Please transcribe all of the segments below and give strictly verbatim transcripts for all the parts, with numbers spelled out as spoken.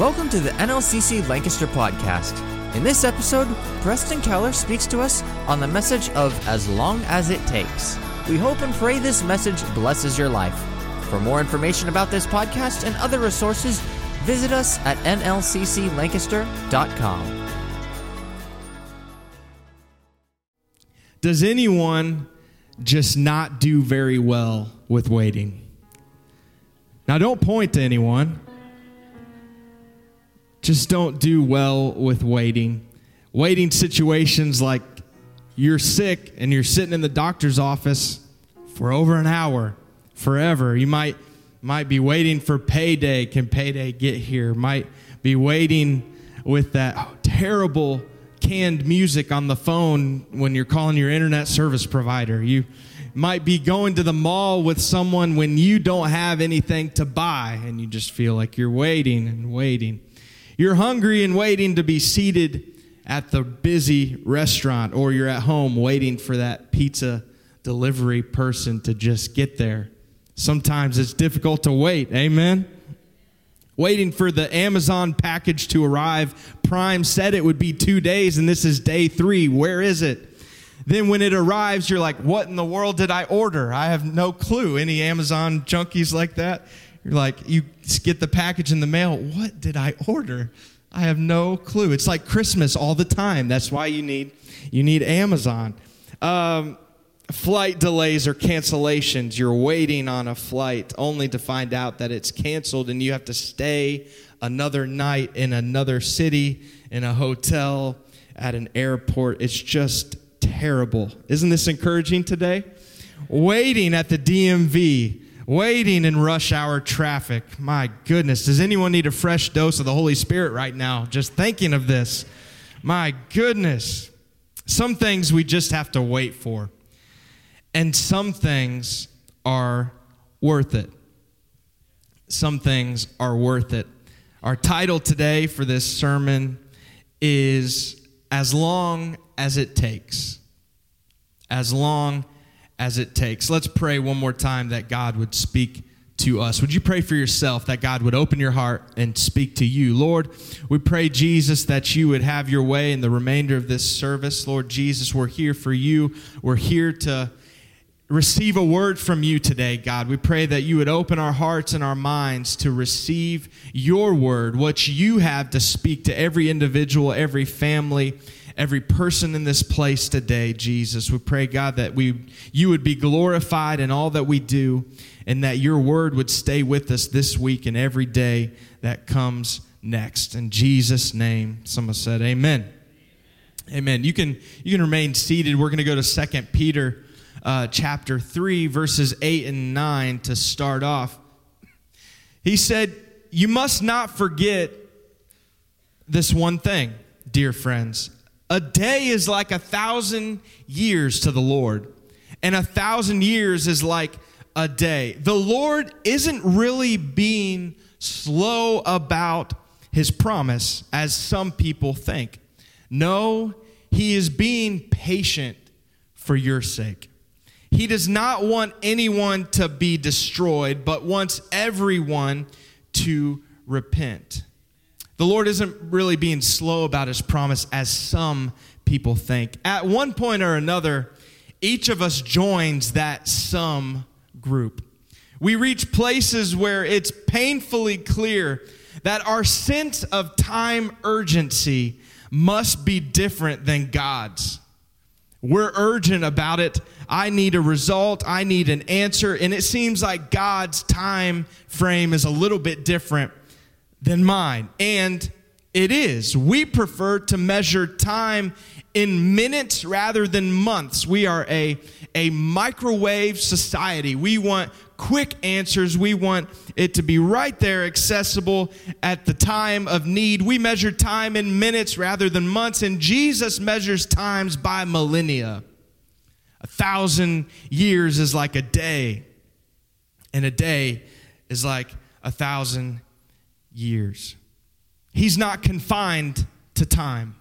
Welcome to the N L C C Lancaster podcast. In this episode, Preston Keller speaks to us on the message of As Long As It Takes. We hope and pray this message blesses your life. For more information about this podcast and other resources, visit us at n l c c lancaster dot com. Does anyone just not do very well with waiting? Now, don't point to anyone. Just don't do well with waiting. Waiting situations like you're sick and you're sitting in the doctor's office for over an hour, forever. You might might be waiting for payday. Can payday get here? Might be waiting with that terrible canned music on the phone when you're calling your internet service provider. You might be going to the mall with someone when you don't have anything to buy and you just feel like you're waiting and waiting. You're hungry and waiting to be seated at the busy restaurant, or you're at home waiting for that pizza delivery person to just get there. Sometimes it's difficult to wait, amen? Waiting for the Amazon package to arrive. Prime said it would be two days, and this is day three. Where is it? Then when it arrives, you're like, what in the world did I order? I have no clue. Any Amazon junkies like that? You're like, you get the package in the mail. What did I order? I have no clue. It's like Christmas all the time. That's why you need you need Amazon. Um, flight delays or cancellations. You're waiting on a flight only to find out that it's canceled and you have to stay another night in another city, in a hotel, at an airport. It's just terrible. Isn't this encouraging today? Waiting at the D M V. Waiting in rush hour traffic. My goodness, does anyone need a fresh dose of the Holy Spirit right now? Just thinking of this. My goodness. Some things we just have to wait for. And some things are worth it. Some things are worth it. Our title today for this sermon is As Long As It Takes. As long as it takes. Let's pray one more time that God would speak to us. Would you pray for yourself that God would open your heart and speak to you? Lord, we pray, Jesus, that you would have your way in the remainder of this service. Lord Jesus, we're here for you. We're here to receive a word from you today, God. We pray that you would open our hearts and our minds to receive your word, what you have to speak to every individual, every family, every person in this place today, Jesus. We pray, God, that we you would be glorified in all that we do and that your word would stay with us this week and every day that comes next. In Jesus' name, someone said amen. Amen. Amen. You can you can remain seated. We're going to go to Second Peter uh, chapter three, verses eight and nine to start off. He said, you must not forget this one thing, dear friends. A day is like a thousand years to the Lord, and a thousand years is like a day. The Lord isn't really being slow about his promise, as some people think. No, he is being patient for your sake. He does not want anyone to be destroyed, but wants everyone to repent. The Lord isn't really being slow about his promise, as some people think. At one point or another, each of us joins that some group. We reach places where it's painfully clear that our sense of time urgency must be different than God's. We're urgent about it. I need a result. I need an answer. And it seems like God's time frame is a little bit different than mine, and it is. We prefer to measure time in minutes rather than months. We are a, a microwave society. We want quick answers. We want it to be right there, accessible at the time of need. We measure time in minutes rather than months, and Jesus measures times by millennia. A thousand years is like a day, and a day is like a thousand years. years. He's not confined to time.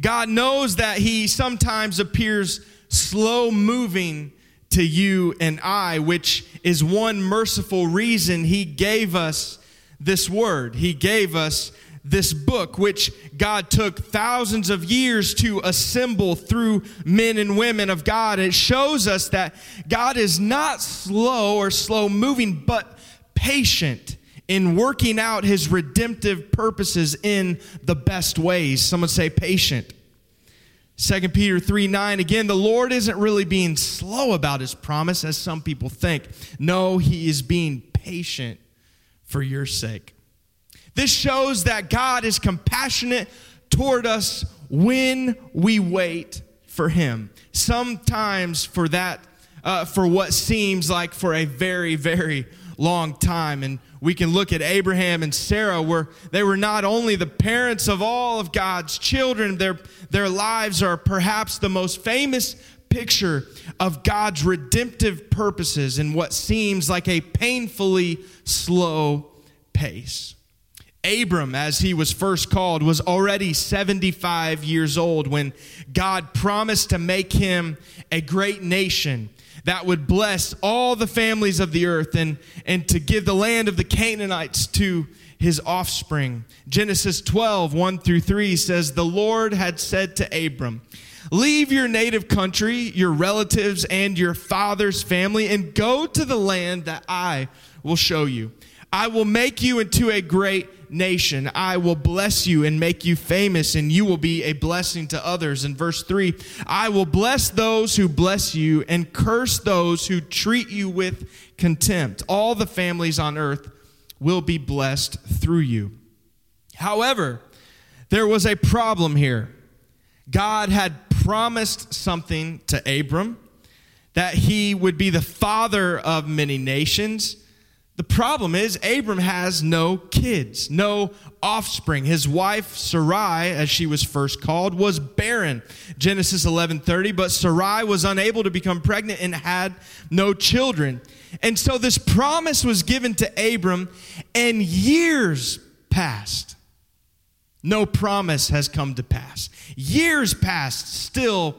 God knows that he sometimes appears slow moving to you and I, which is one merciful reason he gave us this word. He gave us this book, which God took thousands of years to assemble through men and women of God. It shows us that God is not slow or slow moving, but patient in working out his redemptive purposes in the best ways. Someone say patient. Second Peter three nine, again, the Lord isn't really being slow about his promise, as some people think. No, he is being patient for your sake. This shows that God is compassionate toward us when we wait for him. Sometimes for that, uh, for what seems like for a very, very long time. And we can look at Abraham and Sarah, where they were not only the parents of all of God's children, their, their lives are perhaps the most famous picture of God's redemptive purposes in what seems like a painfully slow pace. Abram, as he was first called, was already seventy-five years old when God promised to make him a great nation that would bless all the families of the earth and, and to give the land of the Canaanites to his offspring. Genesis twelve, one through three says, the Lord had said to Abram, leave your native country, your relatives, and your father's family, and go to the land that I will show you. I will make you into a great nation. I will bless you and make you famous, and you will be a blessing to others. In verse three, I will bless those who bless you and curse those who treat you with contempt. All the families on earth will be blessed through you. However, there was a problem here. God had promised something to Abram, that he would be the father of many nations. The problem is Abram has no kids, no offspring. His wife Sarai, as she was first called, was barren. Genesis eleven thirty, but Sarai was unable to become pregnant and had no children. And so this promise was given to Abram, and years passed. No promise has come to pass. Years passed, still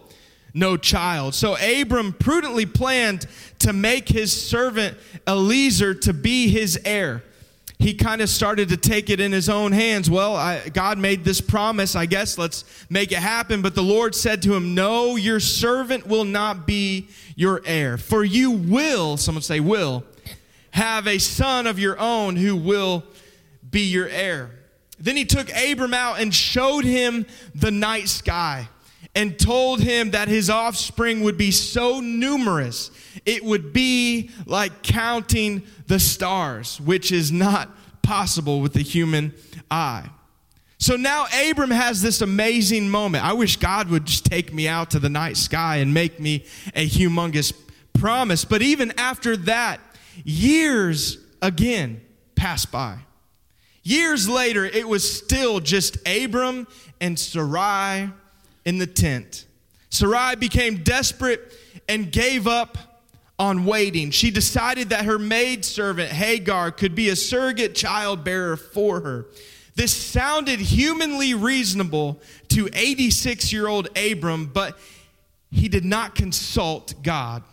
no child. So Abram prudently planned to make his servant Eliezer to be his heir. He kind of started to take it in his own hands. Well, I, God made this promise, I guess let's make it happen. But the Lord said to him, no, your servant will not be your heir. For you will, someone say will, have a son of your own who will be your heir. Then he took Abram out and showed him the night sky, and told him that his offspring would be so numerous, it would be like counting the stars, which is not possible with the human eye. So now Abram has this amazing moment. I wish God would just take me out to the night sky and make me a humongous promise. But even after that, years again passed by. Years later, it was still just Abram and Sarai in the tent. Sarai became desperate and gave up on waiting. She decided that her maidservant Hagar could be a surrogate childbearer for her. This sounded humanly reasonable to eighty-six-year-old Abram, but he did not consult God,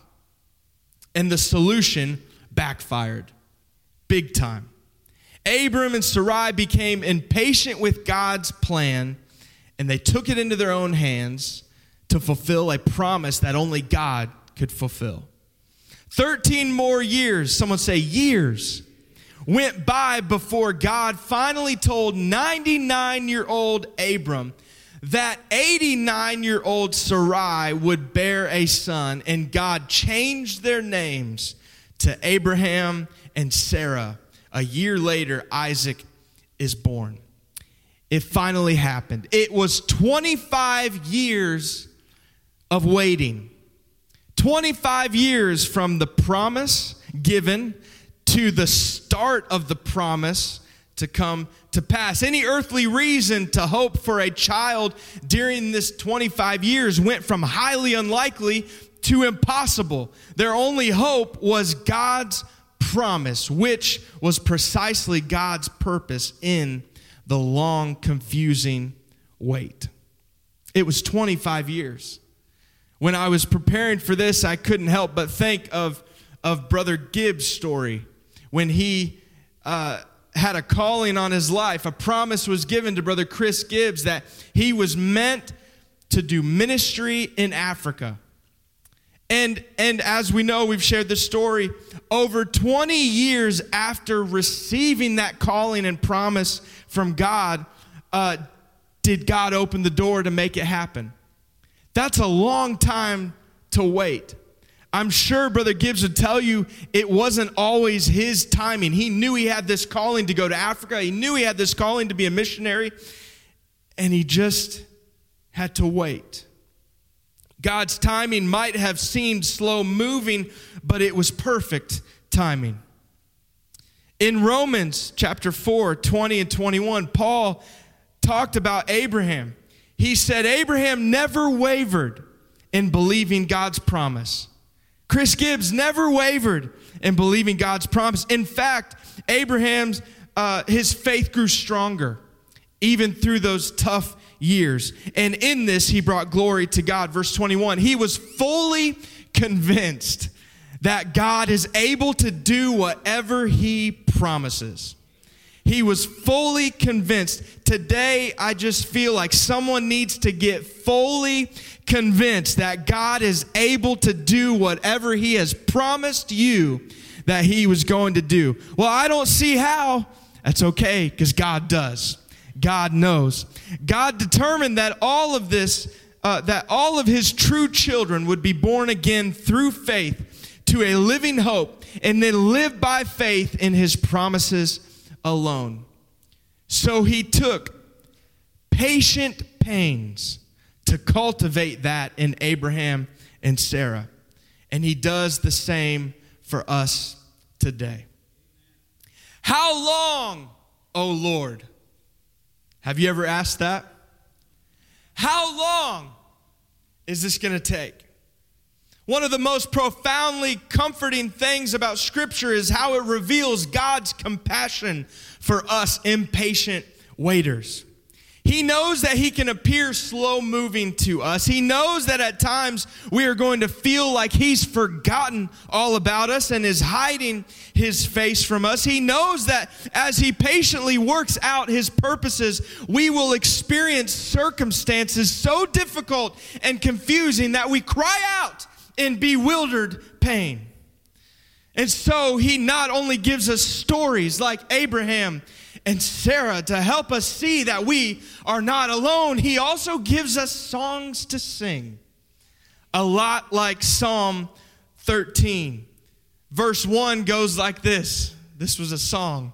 and the solution backfired big time. Abram and Sarai became impatient with God's plan, and they took it into their own hands to fulfill a promise that only God could fulfill. Thirteen more years, someone say years, went by before God finally told ninety-nine-year-old Abram that eighty-nine-year-old Sarai would bear a son, and God changed their names to Abraham and Sarah. A year later, Isaac is born. It finally happened. It was twenty-five years of waiting. twenty-five years from the promise given to the start of the promise to come to pass. Any earthly reason to hope for a child during this twenty-five years went from highly unlikely to impossible. Their only hope was God's promise, which was precisely God's purpose in the long, confusing wait. It was twenty-five years. When I was preparing for this, I couldn't help but think of, of Brother Gibbs' story when he uh, had a calling on his life. A promise was given to Brother Chris Gibbs that he was meant to do ministry in Africa. And, and as we know, we've shared this story, over twenty years after receiving that calling and promise from God, uh, did God open the door to make it happen. That's a long time to wait. I'm sure Brother Gibbs would tell you it wasn't always his timing. He knew he had this calling to go to Africa. He knew he had this calling to be a missionary, and he just had to wait. God's timing might have seemed slow moving, but it was perfect timing. In Romans chapter four, twenty and twenty-one, Paul talked about Abraham. He said, Abraham never wavered in believing God's promise. Chris Gibbs never wavered in believing God's promise. In fact, Abraham's, uh, his faith grew stronger even through those tough years. And in this, he brought glory to God. Verse twenty-one, he was fully convinced that God is able to do whatever he promises. He was fully convinced. Today, I just feel like someone needs to get fully convinced that God is able to do whatever he has promised you that he was going to do. Well, I don't see how. That's okay, because God does. God knows. God determined that all of this, uh, that all of his true children would be born again through faith to a living hope, and then live by faith in his promises alone. So he took patient pains to cultivate that in Abraham and Sarah. And he does the same for us today. How long, O Lord? Have you ever asked that? How long is this going to take? One of the most profoundly comforting things about Scripture is how it reveals God's compassion for us impatient waiters. He knows that he can appear slow-moving to us. He knows that at times we are going to feel like he's forgotten all about us and is hiding his face from us. He knows that as he patiently works out his purposes, we will experience circumstances so difficult and confusing that we cry out in bewildered pain. And so he not only gives us stories like Abraham and Sarah to help us see that we are not alone, he also gives us songs to sing. A lot like Psalm thirteen. Verse one goes like this. This was a song.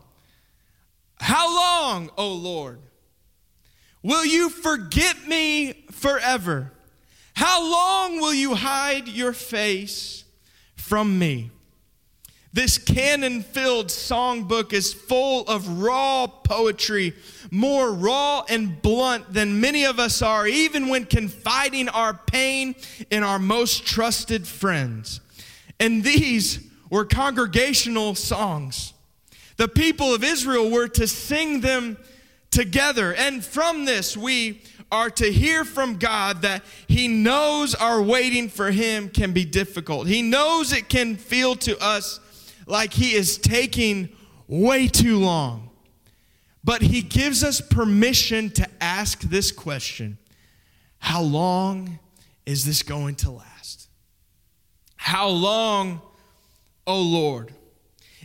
How long, O Lord, will you forget me forever? How long will you hide your face from me? This canon-filled songbook is full of raw poetry, more raw and blunt than many of us are, even when confiding our pain in our most trusted friends. And these were congregational songs. The people of Israel were to sing them together. And from this, we are to hear from God that he knows our waiting for him can be difficult. He knows it can feel to us like he is taking way too long. But he gives us permission to ask this question. How long is this going to last? How long, O Lord?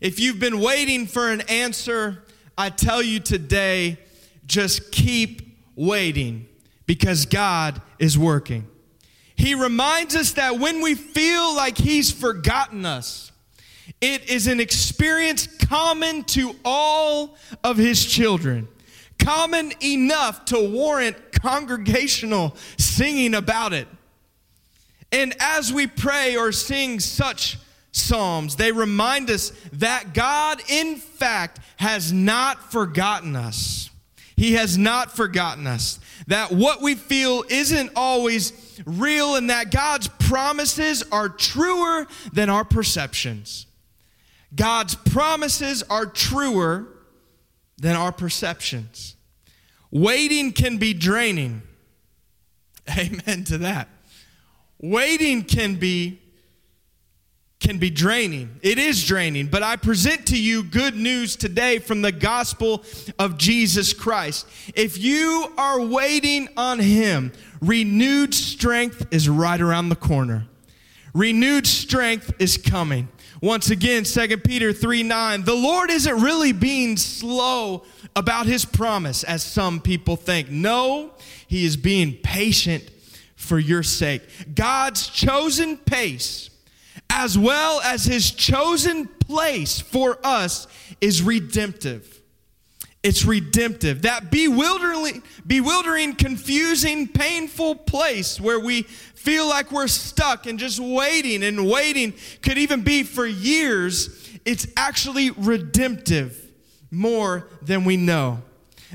If you've been waiting for an answer, I tell you today, just keep waiting because God is working. He reminds us that when we feel like he's forgotten us, it is an experience common to all of his children, common enough to warrant congregational singing about it. And as we pray or sing such psalms, they remind us that God, in fact, has not forgotten us. He has not forgotten us, that what we feel isn't always real and that God's promises are truer than our perceptions. God's promises are truer than our perceptions. Waiting can be draining. Amen to that. Waiting can be can be draining. It is draining, but I present to you good news today from the gospel of Jesus Christ. If you are waiting on him, renewed strength is right around the corner. Renewed strength is coming. Once again, Second Peter three nine, the Lord isn't really being slow about his promise, as some people think. No, he is being patient for your sake. God's chosen pace, as well as his chosen place for us, is redemptive. It's redemptive. That bewildering, bewildering, confusing, painful place where we feel like we're stuck and just waiting and waiting, could even be for years, it's actually redemptive more than we know.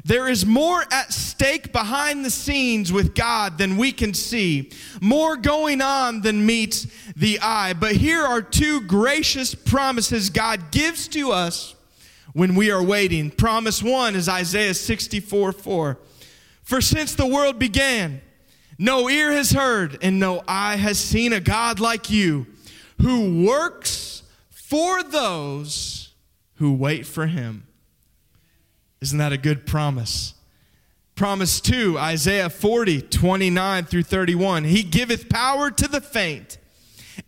There is more at stake behind the scenes with God than we can see, more going on than meets the eye. But here are two gracious promises God gives to us when we are waiting. Promise one is Isaiah sixty-four four. For since the world began, no ear has heard and no eye has seen a God like you, who works for those who wait for him. Isn't that a good promise? Promise two, Isaiah forty twenty-nine through thirty-one. He giveth power to the faint,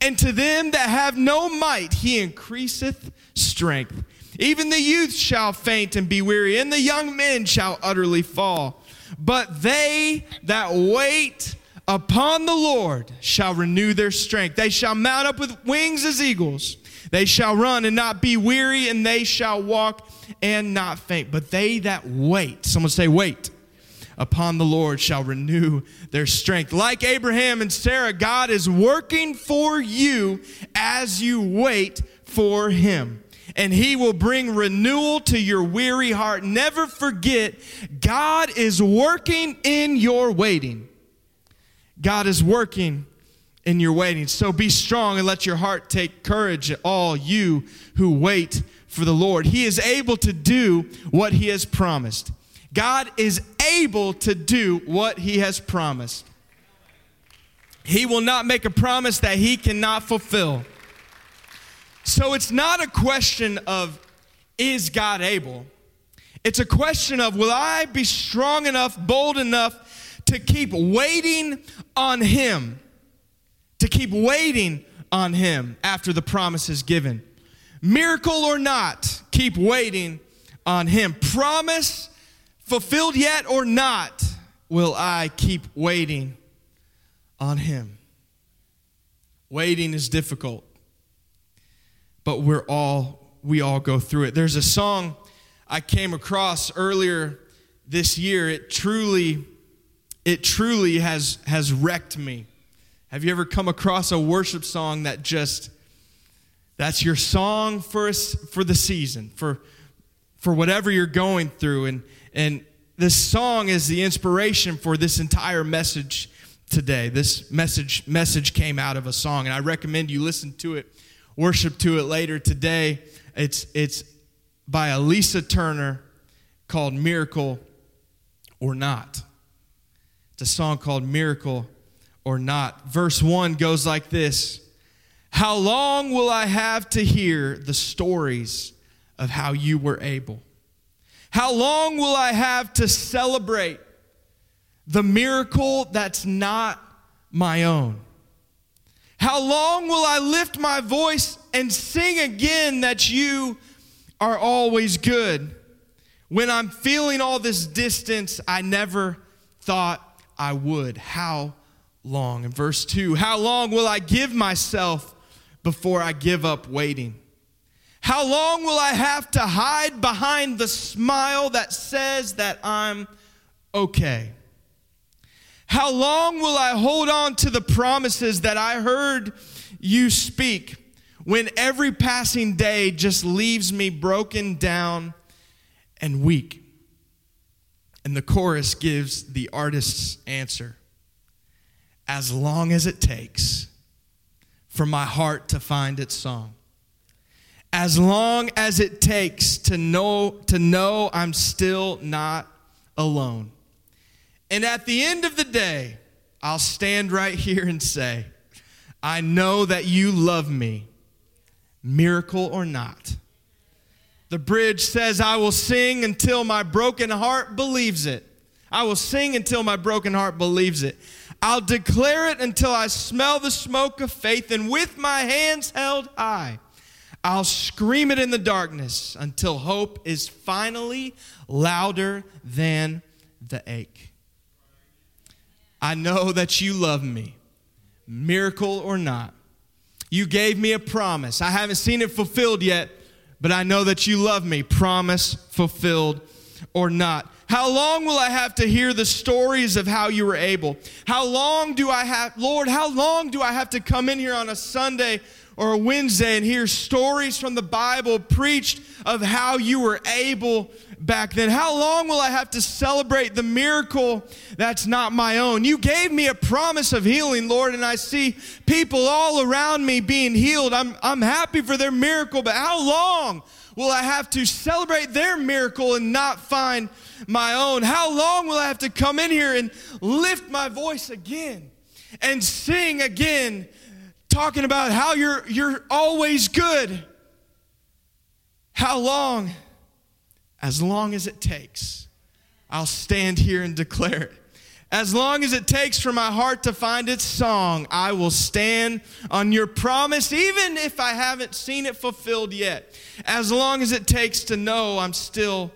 and to them that have no might he increaseth strength. Even the youth shall faint and be weary, and the young men shall utterly fall. But they that wait upon the Lord shall renew their strength. They shall mount up with wings as eagles. They shall run and not be weary, and they shall walk and not faint. But they that wait, someone say wait, upon the Lord shall renew their strength. Like Abraham and Sarah, God is working for you as you wait for him. And he will bring renewal to your weary heart. Never forget, God is working in your waiting. God is working in your waiting. So be strong and let your heart take courage, all you who wait for the Lord. He is able to do what he has promised. God is able to do what he has promised. He will not make a promise that he cannot fulfill. So it's not a question of, is God able? It's a question of, will I be strong enough, bold enough to keep waiting on him? To keep waiting on him after the promise is given. Miracle or not, keep waiting on him. Promise fulfilled yet or not, will I keep waiting on him? Waiting is difficult. But we're all, we all go through it. There's a song I came across earlier this year. It truly, it truly has, has wrecked me. Have you ever come across a worship song that just, that's your song for, for the season, for, for whatever you're going through? And, and this song is the inspiration for this entire message today. This message, message came out of a song, and I recommend you listen to it. Worship to it later today. It's it's by Alisa Turner, called Miracle or Not. It's a song called Miracle or Not. Verse one goes like this. How long will I have to hear the stories of how you were able? How long will I have to celebrate the miracle that's not my own? How long will I lift my voice and sing again that you are always good? When I'm feeling all this distance, I never thought I would. How long? In verse two, how long will I give myself before I give up waiting? How long will I have to hide behind the smile that says that I'm okay? How long will I hold on to the promises that I heard you speak when every passing day just leaves me broken down and weak? And the chorus gives the artist's answer. As long as it takes for my heart to find its song. As long as it takes to know, to know I'm still not alone. And at the end of the day, I'll stand right here and say, I know that you love me miracle or not. The bridge says, I will sing until my broken heart believes it. I will sing until my broken heart believes it. I'll declare it until I smell the smoke of faith, and with my hands held high, I'll scream it in the darkness until hope is finally louder than the ache. I know that you love me, miracle or not. You gave me a promise. I haven't seen it fulfilled yet, but I know that you love me, promise fulfilled or not. How long will I have to hear the stories of how you were able? How long do I have, Lord, how long do I have to come in here on a Sunday or a Wednesday and hear stories from the Bible preached of how you were able back then? How long will I have to celebrate the miracle that's not my own? You gave me a promise of healing, Lord, and I see people all around me being healed. I'm, I'm happy for their miracle, but how long will I have to celebrate their miracle and not find my own? How long will I have to come in here and lift my voice again and sing again, talking about how you're you're always good? How long? As long as it takes, I'll stand here and declare it. As long as it takes for my heart to find its song, I will stand on your promise, even if I haven't seen it fulfilled yet. As long as it takes to know I'm still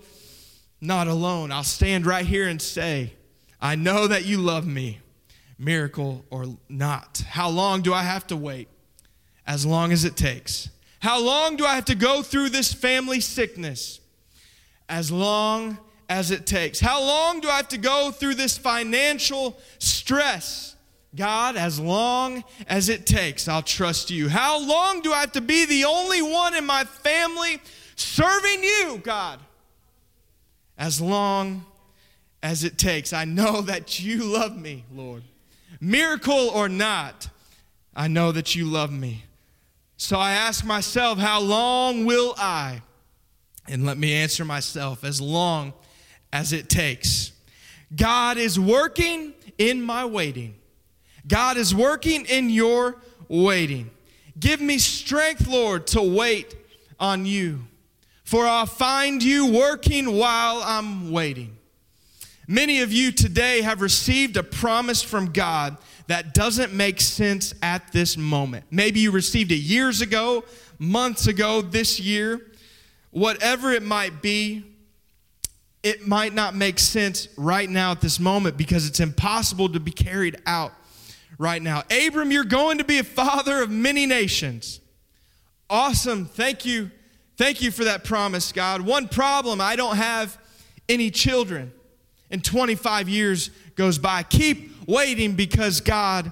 not alone, I'll stand right here and say, I know that you love me, miracle or not. How long do I have to wait? As long as it takes. How long do I have to go through this family sickness? As long as it takes. How long do I have to go through this financial stress? God, as long as it takes, I'll trust you. How long do I have to be the only one in my family serving you, God? As long as it takes. I know that you love me, Lord. Miracle or not, I know that you love me. So I ask myself, how long will I? And let me answer myself, as long as it takes. God is working in my waiting. God is working in your waiting. Give me strength, Lord, to wait on you, for I'll find you working while I'm waiting. Many of you today have received a promise from God that doesn't make sense at this moment. Maybe you received it years ago, months ago, this year. Whatever it might be, it might not make sense right now at this moment because it's impossible to be carried out right now. Abram, you're going to be a father of many nations. Awesome. Thank you. Thank you for that promise, God. One problem, I don't have any children. And twenty-five years goes by. Keep waiting because God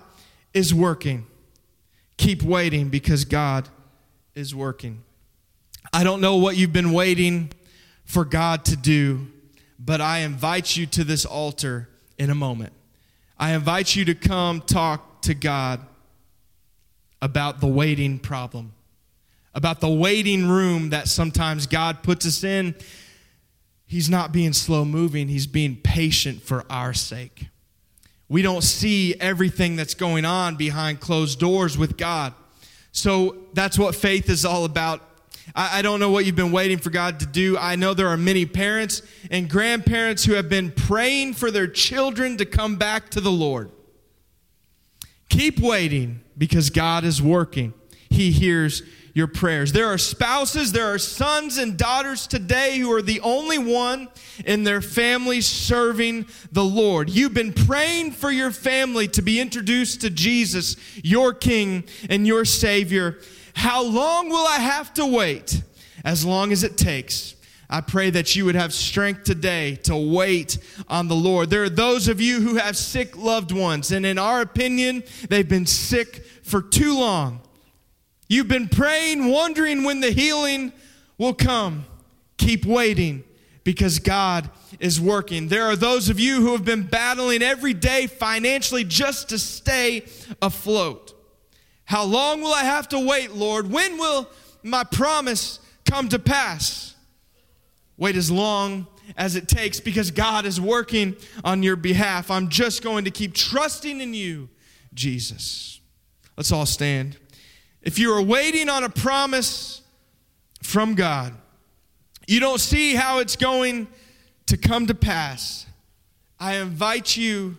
is working. Keep waiting because God is working. I don't know what you've been waiting for God to do, but I invite you to this altar in a moment. I invite you to come talk to God about the waiting problem, about the waiting room that sometimes God puts us in. He's not being slow-moving. He's being patient for our sake. We don't see everything that's going on behind closed doors with God. So that's what faith is all about. I don't know what you've been waiting for God to do. I know there are many parents and grandparents who have been praying for their children to come back to the Lord. Keep waiting because God is working. He hears your prayers. There are spouses, there are sons and daughters today who are the only one in their family serving the Lord. You've been praying for your family to be introduced to Jesus, your King and your Savior. How long will I have to wait? As long as it takes. I pray that you would have strength today to wait on the Lord. There are those of you who have sick loved ones, and in our opinion, they've been sick for too long. You've been praying, wondering when the healing will come. Keep waiting because God is working. There are those of you who have been battling every day financially just to stay afloat. How long will I have to wait, Lord? When will my promise come to pass? Wait as long as it takes because God is working on your behalf. I'm just going to keep trusting in you, Jesus. Let's all stand If you are waiting on a promise from God, you don't see how it's going to come to pass, I invite you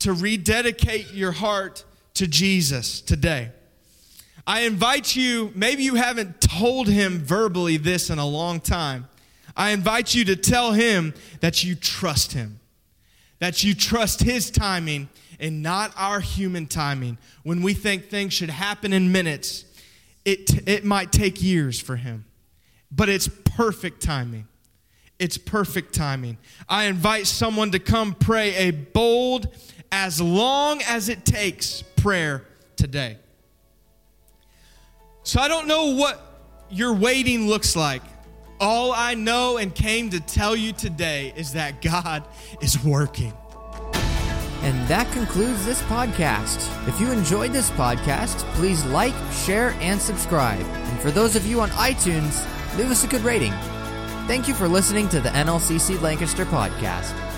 to rededicate your heart to Jesus today. I invite you, maybe you haven't told him verbally this in a long time. I invite you to tell him that you trust him, that you trust his timing and not our human timing. When we think things should happen in minutes, it, it might take years for him, but it's perfect timing. It's perfect timing. I invite someone to come pray a bold, as long as it takes prayer today. So I don't know what your waiting looks like. All I know and came to tell you today is that God is working. And that concludes this podcast. If you enjoyed this podcast, please like, share, and subscribe. And for those of you on iTunes, leave us a good rating. Thank you for listening to the N L C C Lancaster podcast.